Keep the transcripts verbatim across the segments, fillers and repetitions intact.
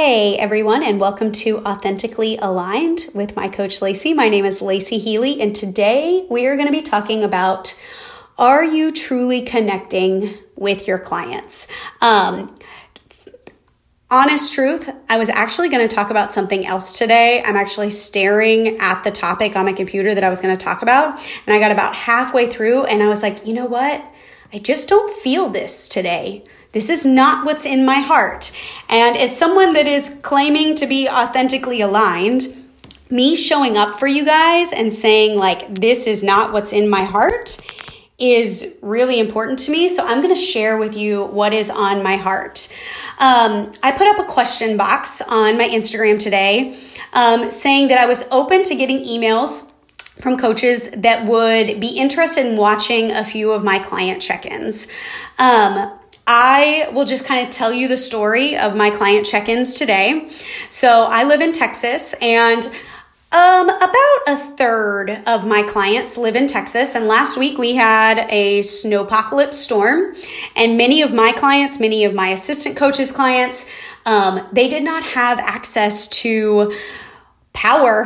Hey everyone, and welcome to Authentically Aligned with my coach Lacey. My name is Lacey Healy, and today we are going to be talking about, are you truly connecting with your clients? Um, honest truth, I was actually going to talk about something else today. I'm actually staring at the topic on my computer that I was going to talk about, and I got about halfway through and I was like, you know what? I just don't feel this today. This is not what's in my heart. And as someone that is claiming to be authentically aligned, me showing up for you guys and saying like, this is not what's in my heart is really important to me. So I'm going to share with you what is on my heart. Um, I put up a question box on my Instagram today, um, saying that I was open to getting emails from coaches that would be interested in watching a few of my client check-ins. Um, I will just kind of tell you the story of my client check-ins today. So I live in Texas, and um, about a third of my clients live in Texas. And last week we had a snowpocalypse storm, and many of my clients, many of my assistant coaches' clients, um, they did not have access to power,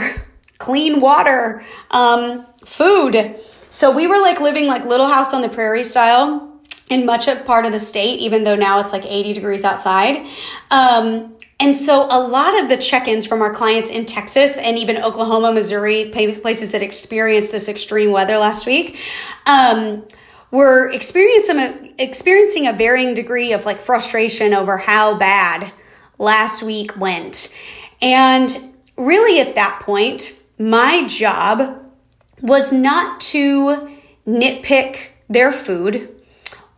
clean water, um, food. So we were like living like Little House on the Prairie style in much of part of the state, even though now it's like eighty degrees outside. Um, and so a lot of the check-ins from our clients in Texas and even Oklahoma, Missouri, places that experienced this extreme weather last week, um, were experiencing, experiencing a varying degree of like frustration over how bad last week went. And really at that point, my job was not to nitpick their food,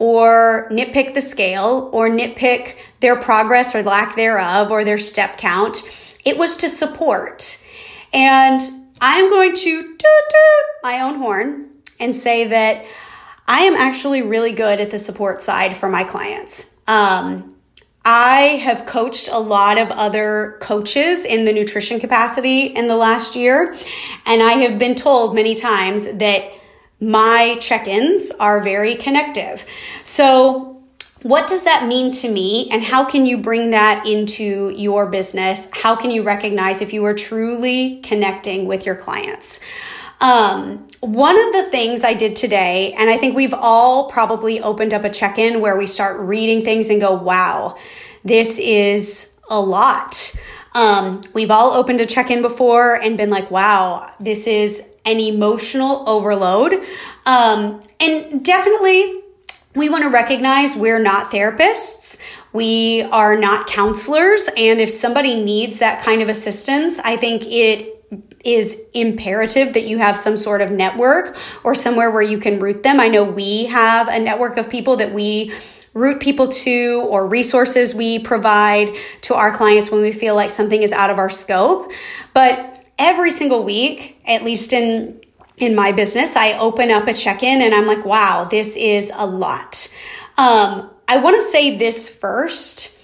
or nitpick the scale, or nitpick their progress or lack thereof, or their step count. It was to support. And I'm going to toot toot my own horn and say that I am actually really good at the support side for my clients. Um, I have coached a lot of other coaches in the nutrition capacity in the last year, and I have been told many times that my check-ins are very connective. So what does that mean to me, and how can you bring that into your business? How can you recognize if you are truly connecting with your clients? Um, one of the things I did today, and I think we've all probably opened up a check-in where we start reading things and go, wow, this is a lot. Um, we've all opened a check-in before and been like, wow, this is an emotional overload. Um, and definitely we want to recognize we're not therapists. We are not counselors. And if somebody needs that kind of assistance, I think it is imperative that you have some sort of network or somewhere where you can root them. I know we have a network of people that we route people to, or resources we provide to our clients when we feel like something is out of our scope. But every single week, at least in in my business, I open up a check-in and I'm like, wow, this is a lot. Um, I want to say this first.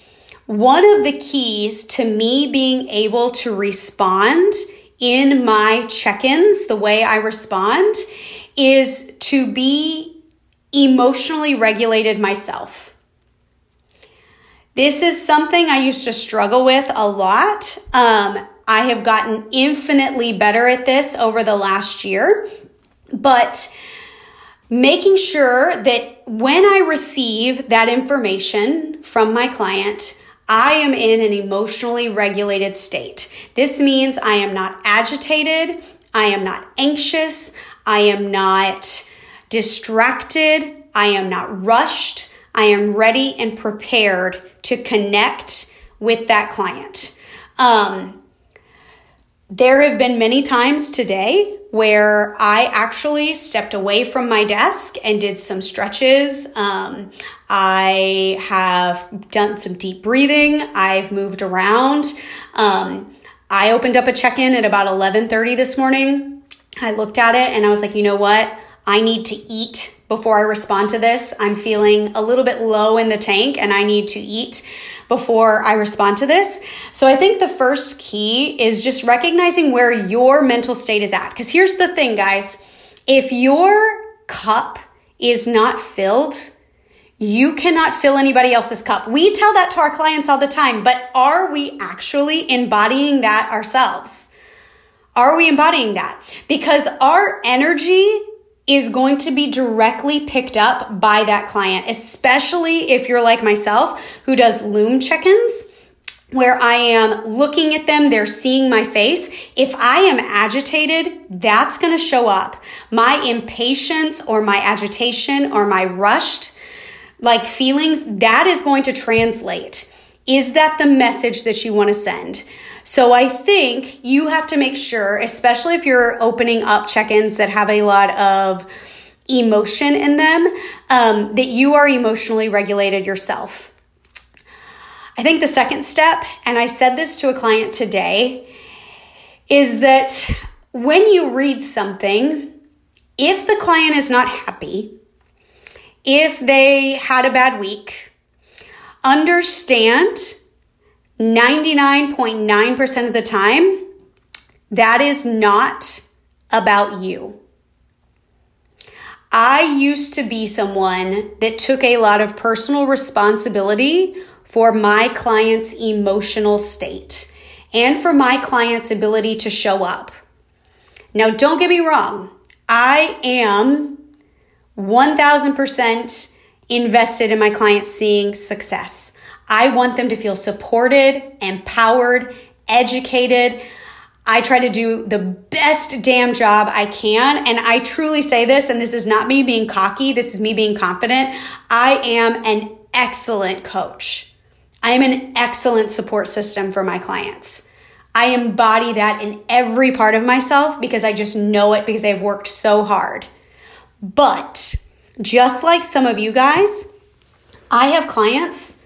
One of the keys to me being able to respond in my check-ins, the way I respond, is to be emotionally regulated myself. This is something I used to struggle with a lot. Um, I have gotten infinitely better at this over the last year, but making sure that when I receive that information from my client, I am in an emotionally regulated state. This means I am not agitated, I am not anxious, I am not distracted, I am not rushed, I am ready and prepared to connect with that client. Um, There have been many times today where I actually stepped away from my desk and did some stretches. Um, I have done some deep breathing. I've moved around. Um, I opened up a check-in at about eleven thirty this morning. I looked at it and I was like, you know what? I need to eat before I respond to this. I'm feeling a little bit low in the tank and I need to eat before I respond to this. So I think the first key is just recognizing where your mental state is at. Because here's the thing, guys. If your cup is not filled, You cannot fill anybody else's cup. We tell that to our clients all the time, but are we actually embodying that ourselves? Are we embodying that? Because our energy is going to be directly picked up by that client, especially if you're like myself who does Loom check-ins, where I am looking at them, they're seeing my face. If I am agitated, that's going to show up. My impatience or my agitation or my rushed like feelings, that is going to translate. Is that the message that you want to send? So I think you have to make sure, especially if you're opening up check-ins that have a lot of emotion in them, um, that you are emotionally regulated yourself. I think the second step, and I said this to a client today, is that when you read something, if the client is not happy, if they had a bad week, understand ninety-nine point nine percent of the time, that is not about you. I used to be someone that took a lot of personal responsibility for my client's emotional state and for my client's ability to show up. Now, don't get me wrong. I am one thousand percent invested in my clients seeing success. I want them to feel supported, empowered, educated. I try to do the best damn job I can. And I truly say this, and this is not me being cocky. This is me being confident. I am an excellent coach. I am an excellent support system for my clients. I embody that in every part of myself because I just know it because I've worked so hard. But just like some of you guys, I have clients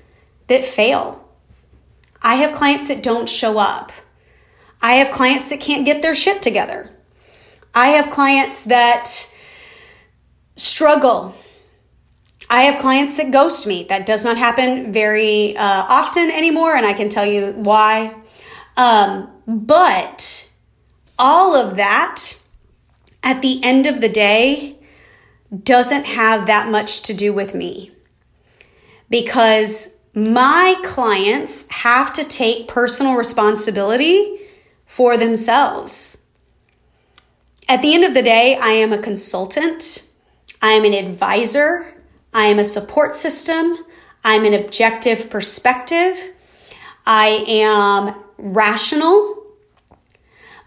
that fail. I have clients that don't show up. I have clients that can't get their shit together. I have clients that struggle. I have clients that ghost me. That does not happen very uh, often anymore, and I can tell you why. Um, but all of that, at the end of the day, doesn't have that much to do with me, because my clients have to take personal responsibility for themselves. At the end of the day, I am a consultant. I am an advisor. I am a support system. I'm an objective perspective. I am rational,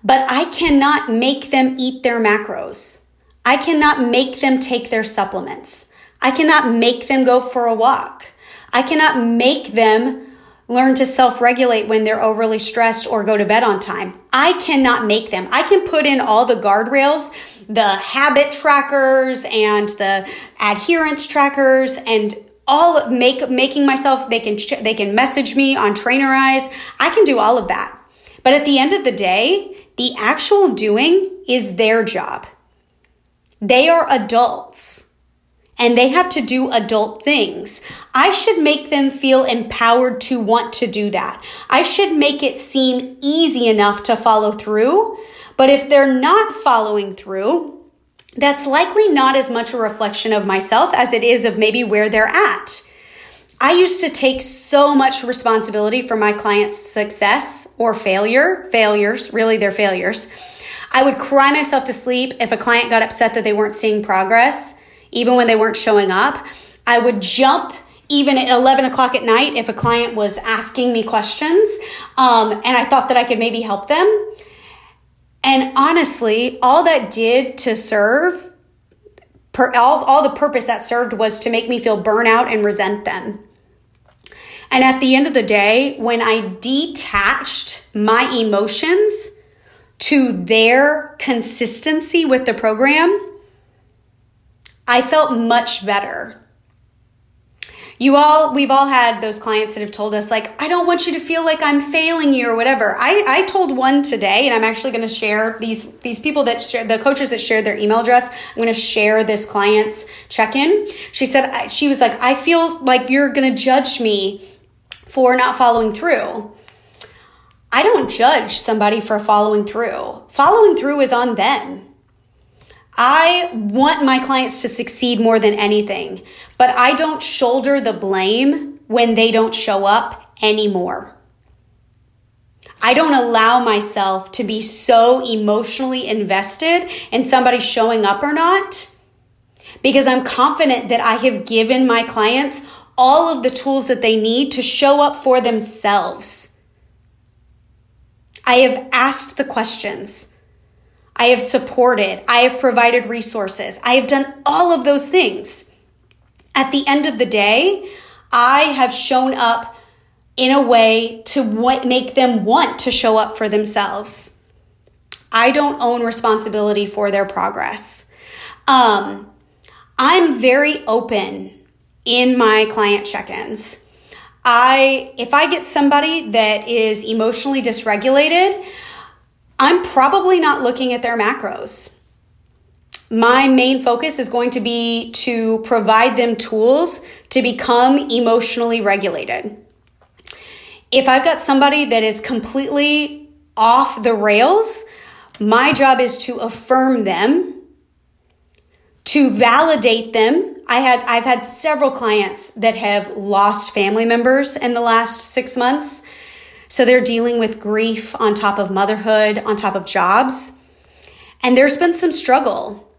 but I cannot make them eat their macros. I cannot make them take their supplements. I cannot make them go for a walk. I cannot make them learn to self-regulate when they're overly stressed or go to bed on time. I cannot make them. I can put in all the guardrails, the habit trackers and the adherence trackers and all make making myself, they can they can message me on Trainerize. I can do all of that. But at the end of the day, the actual doing is their job. They are adults and they have to do adult things. I should make them feel empowered to want to do that. I should make it seem easy enough to follow through. But if they're not following through, that's likely not as much a reflection of myself as it is of maybe where they're at. I used to take so much responsibility for my clients' success or failure, failures, really their failures. I would cry myself to sleep if a client got upset that they weren't seeing progress, even when they weren't showing up. I would jump even at eleven o'clock at night if a client was asking me questions, um, and I thought that I could maybe help them. And honestly, all that did to serve, per, all, all the purpose that served was to make me feel burnout and resent them. And at the end of the day, when I detached my emotions to their consistency with the program, I felt much better. You all, we've all had those clients that have told us like, I don't want you to feel like I'm failing you or whatever. I, I told one today, and I'm actually going to share these, these people that share, the coaches that shared their email address. I'm going to share this client's check-in. She said, she was like, I feel like you're going to judge me for not following through. I don't judge somebody for following through. Following through is on them. I want my clients to succeed more than anything, but I don't shoulder the blame when they don't show up anymore. I don't allow myself to be so emotionally invested in somebody showing up or not, because I'm confident that I have given my clients all of the tools that they need to show up for themselves. I have asked the questions. I have supported. I have provided resources. I have done all of those things. At the end of the day, I have shown up in a way to make them want to show up for themselves. I don't own responsibility for their progress. Um, I'm very open in my client check-ins. I, if I get somebody that is emotionally dysregulated, I'm probably not looking at their macros. My main focus is going to be to provide them tools to become emotionally regulated. If I've got somebody that is completely off the rails, my job is to affirm them, to validate them. I had, I've had several clients that have lost family members in the last six months. So they're dealing with grief on top of motherhood, on top of jobs. And there's been some struggle.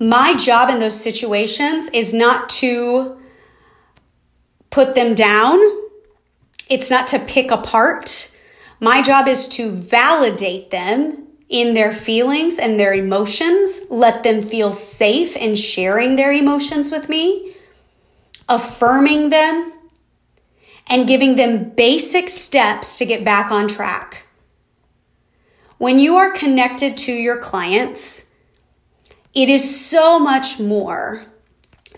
My job in those situations is not to put them down. It's not to pick apart. My job is to validate them in their feelings and their emotions, let them feel safe in sharing their emotions with me, affirming them, and giving them basic steps to get back on track. When you are connected to your clients, it is so much more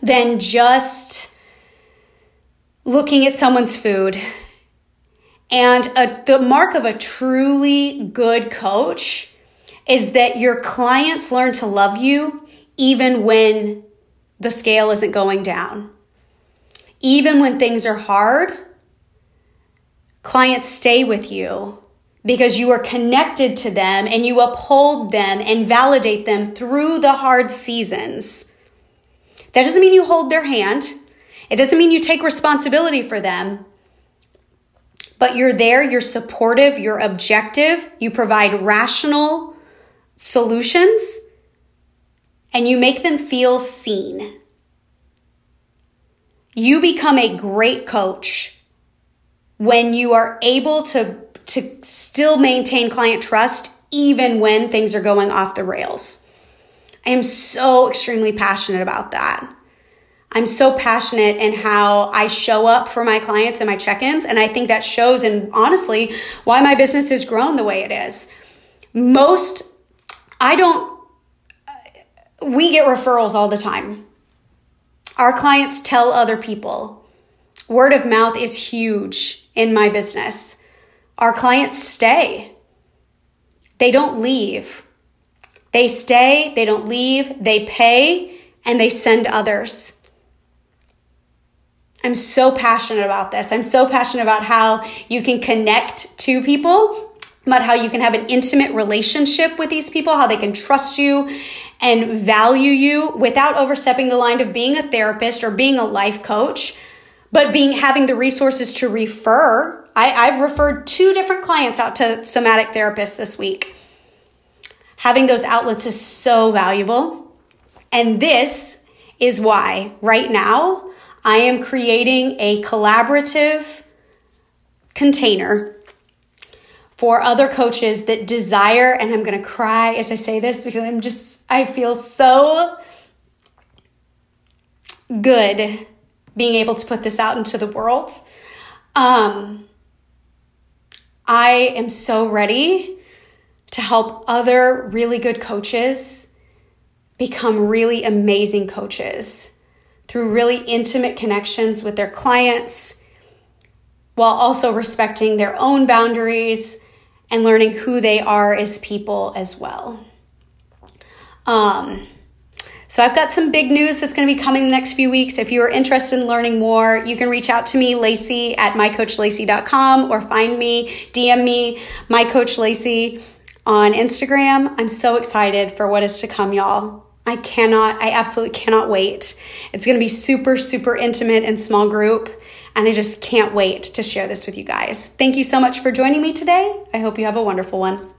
than just looking at someone's food. And a, the mark of a truly good coach is that your clients learn to love you even when the scale isn't going down. Even when things are hard, clients stay with you because you are connected to them and you uphold them and validate them through the hard seasons. That doesn't mean you hold their hand. It doesn't mean you take responsibility for them. But you're there, you're supportive, you're objective, you provide rational solutions, and you make them feel seen. You become a great coach when you are able to, to still maintain client trust even when things are going off the rails. I am so extremely passionate about that. I'm so passionate in how I show up for my clients and my check-ins, and I think that shows, and honestly, why my business has grown the way it is. Most, I don't, we get referrals all the time. Our clients tell other people. Word of mouth is huge in my business. Our clients stay. They don't leave. They stay, they don't leave, they pay, and they send others. I'm so passionate about this. I'm so passionate about how you can connect to people, about how you can have an intimate relationship with these people, how they can trust you and value you without overstepping the line of being a therapist or being a life coach, but being having the resources to refer. I, I've referred two different clients out to somatic therapists this week. Having those outlets is so valuable. And this is why right now, I am creating a collaborative container for other coaches that desire, and I'm going to cry as I say this because I'm just, I feel so good being able to put this out into the world. Um, I am so ready to help other really good coaches become really amazing coaches through really intimate connections with their clients while also respecting their own boundaries and learning who they are as people as well. Um, so I've got some big news that's going to be coming the next few weeks. If you are interested in learning more, you can reach out to me, Lacey, at my coach lacey dot com, or find me, D M me, my coach Lacey on Instagram. I'm so excited for what is to come, y'all. I cannot, I absolutely cannot wait. It's going to be super, super intimate and small group, and I just can't wait to share this with you guys. Thank you so much for joining me today. I hope you have a wonderful one.